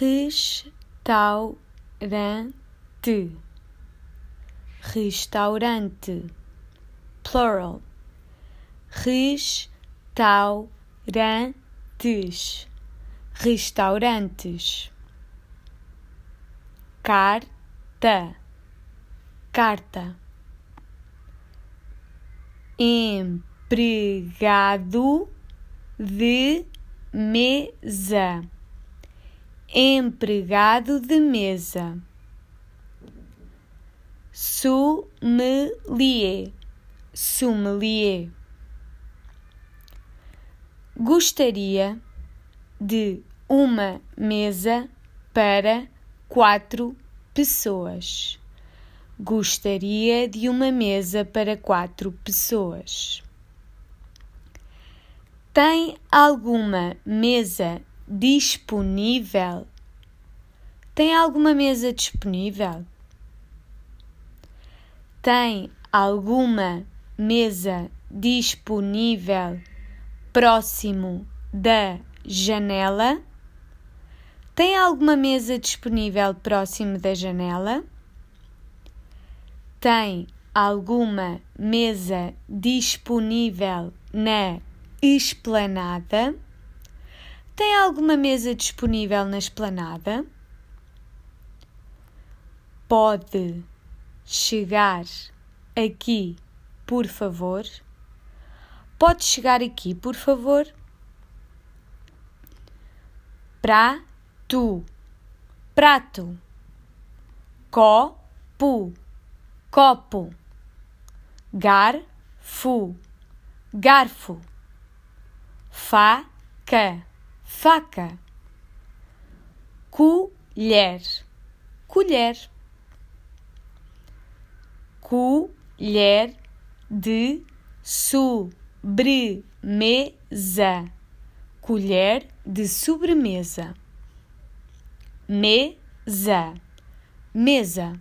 Restaurante. Restaurante. Plural. Restaurantes. Restaurantes. Carta. Carta. Empregado de mesa. Empregado de mesa. Sommelier. Sommelier. Gostaria de uma mesa para 4 pessoas. Gostaria de uma mesa para 4 pessoas. Tem alguma mesa disponível? Tem alguma mesa disponível? Tem alguma mesa disponível próximo da janela? Tem alguma mesa disponível próximo da janela? Tem alguma mesa disponível na esplanada? Tem alguma mesa disponível na esplanada? Pode chegar aqui, por favor? Pode chegar aqui, por favor? Prato. Prato. Copo. Copo. Garfo. Garfo. Faca. Faca. Colher. Colher. Colher de sobremesa. Colher de sobremesa. Mesa. Mesa.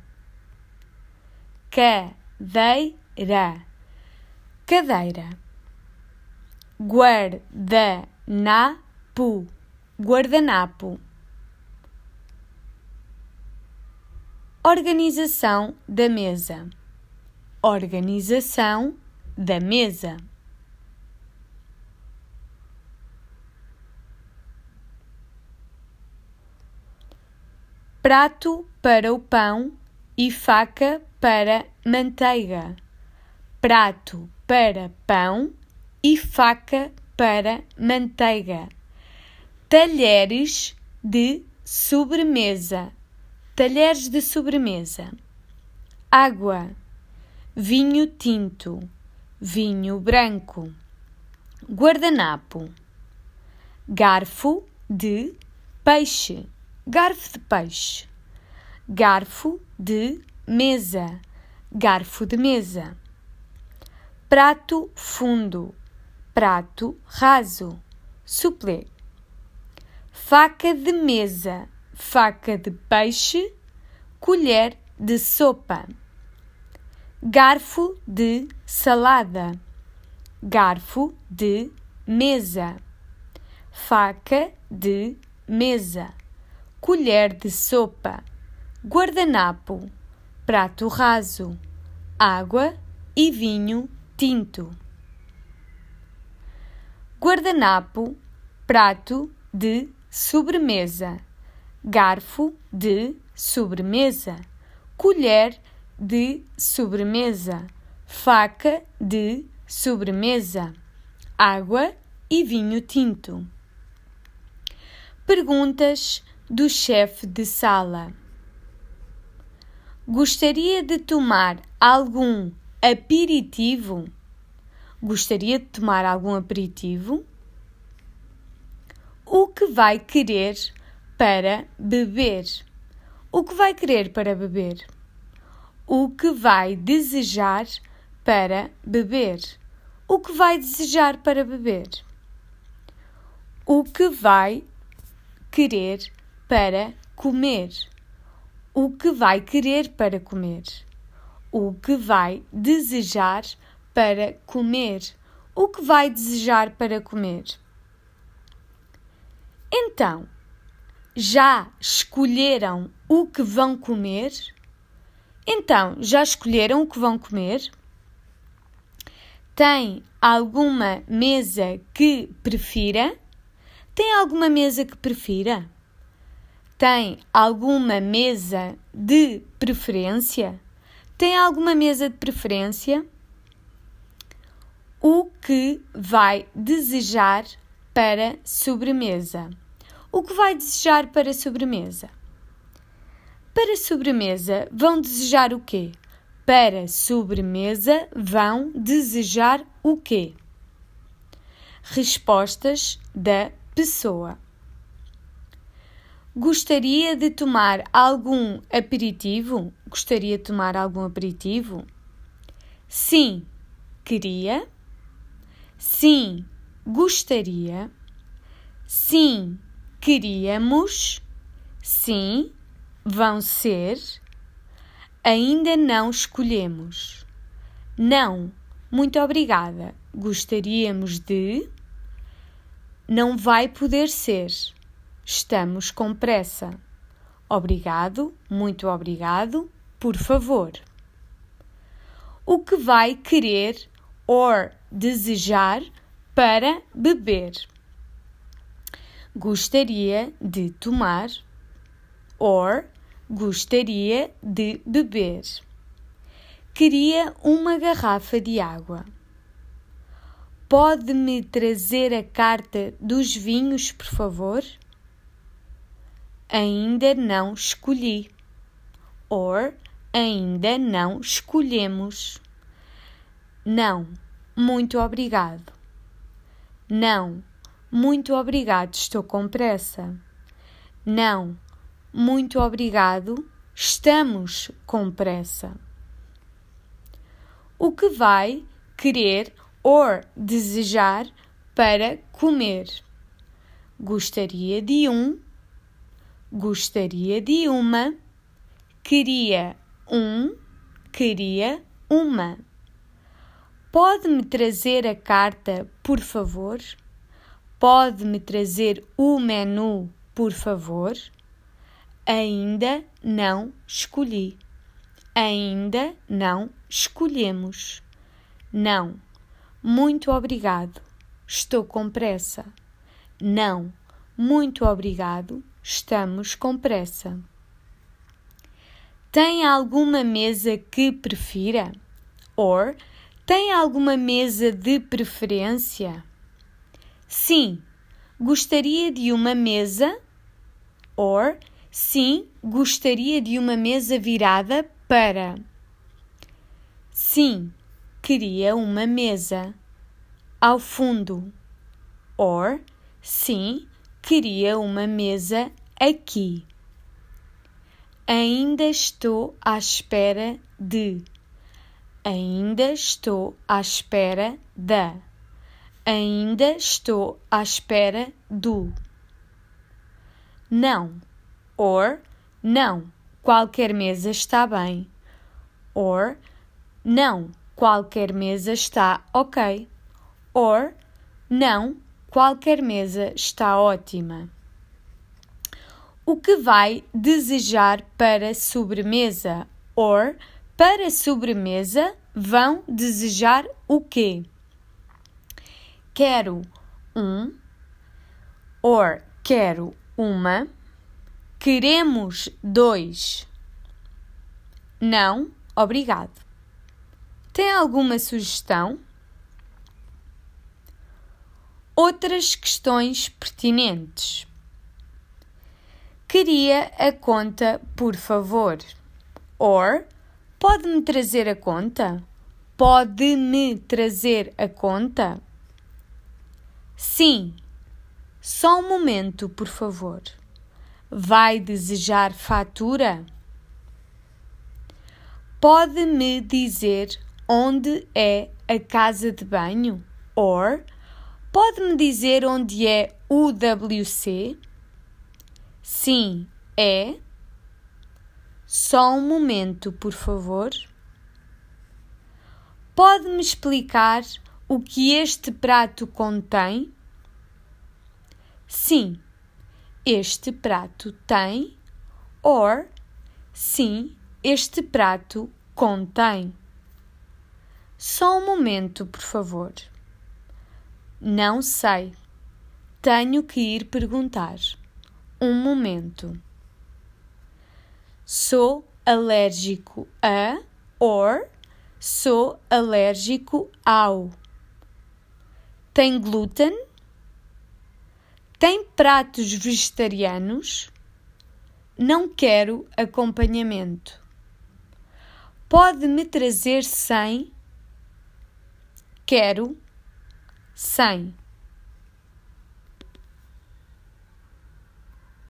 Cadeira. Cadeira. Guardanapo. Guardanapo. Organização da mesa. Organização da mesa. Prato para o pão e faca para manteiga. Prato para pão e faca para manteiga. Talheres de sobremesa. Talheres de sobremesa. Água. Vinho tinto. Vinho branco. Guardanapo. Garfo de peixe. Garfo de peixe. Garfo de mesa. Garfo de mesa. Prato fundo. Prato raso. Suplé. Faca de mesa. Faca de peixe. Colher de sopa. Garfo de salada. Garfo de mesa. Faca de mesa. Colher de sopa. Guardanapo. Prato raso. Água e vinho tinto. Guardanapo. Prato de sobremesa. Garfo de sobremesa. Colher de sobremesa. Faca de sobremesa. Água e vinho tinto. Perguntas do chefe de sala. Gostaria de tomar algum aperitivo? Gostaria de tomar algum aperitivo? O que vai querer para beber? O que vai querer para beber? O que vai desejar para beber? O que vai desejar para beber? O que vai querer para comer? O que vai querer para comer? O que vai desejar para comer? O que vai desejar para comer? Então, já escolheram o que vão comer? Então, já escolheram o que vão comer? Tem alguma mesa que prefira? Tem alguma mesa que prefira? Tem alguma mesa de preferência? Tem alguma mesa de preferência? O que vai desejar para sobremesa? O que vai desejar para sobremesa? Para sobremesa vão desejar o quê? Para sobremesa vão desejar o quê? Respostas da pessoa. Gostaria de tomar algum aperitivo? Gostaria de tomar algum aperitivo? Sim, queria. Sim, gostaria. Sim, queríamos. Sim, vão ser. Ainda não escolhemos. Não, muito obrigada. Gostaríamos de. Não vai poder ser. Estamos com pressa. Obrigado, muito obrigado, por favor. O que vai querer ou desejar para beber? Gostaria de tomar ou gostaria de beber. Queria uma garrafa de água. Pode-me trazer a carta dos vinhos, por favor? Ainda não escolhi. Ou ainda não escolhemos. Não, muito obrigado. Não, muito obrigado, estou com pressa. Não, muito obrigado, estamos com pressa. O que vai querer ou desejar para comer? Gostaria de um. Gostaria de uma. Queria um. Queria uma. Pode-me trazer a carta, por favor? Pode-me trazer o menu, por favor? Ainda não escolhi. Ainda não escolhemos. Não. Muito obrigado. Estou com pressa. Não. Muito obrigado. Estamos com pressa. Tem alguma mesa que prefira? Ou tem alguma mesa de preferência? Sim, gostaria de uma mesa. Ou sim, gostaria de uma mesa virada para. Sim, queria uma mesa ao fundo. Ou sim, queria uma mesa aqui. Ainda estou à espera de. Ainda estou à espera da. Ainda estou à espera do. Não. Ou não. Qualquer mesa está bem. Ou não. Qualquer mesa está ok. Ou não. Qualquer mesa está ótima. O que vai desejar para sobremesa? Ou para sobremesa vão desejar o quê? Quero um. Ou quero uma. Queremos dois. Não, obrigado. Tem alguma sugestão? Outras questões pertinentes. Queria a conta, por favor. Ou, pode-me trazer a conta? Pode-me trazer a conta? Sim. Só um momento, por favor. Vai desejar fatura? Pode-me dizer onde é a casa de banho? Ou, pode-me dizer onde é o WC? Sim, é. Só um momento, por favor. Pode-me explicar o que este prato contém? Sim, este prato tem, or sim, este prato contém. Só um momento, por favor. Não sei. Tenho que ir perguntar. Um momento. Sou alérgico a, or sou alérgico ao. Tem glúten? Tem pratos vegetarianos? Não quero acompanhamento. Pode-me trazer 100? Quero 100.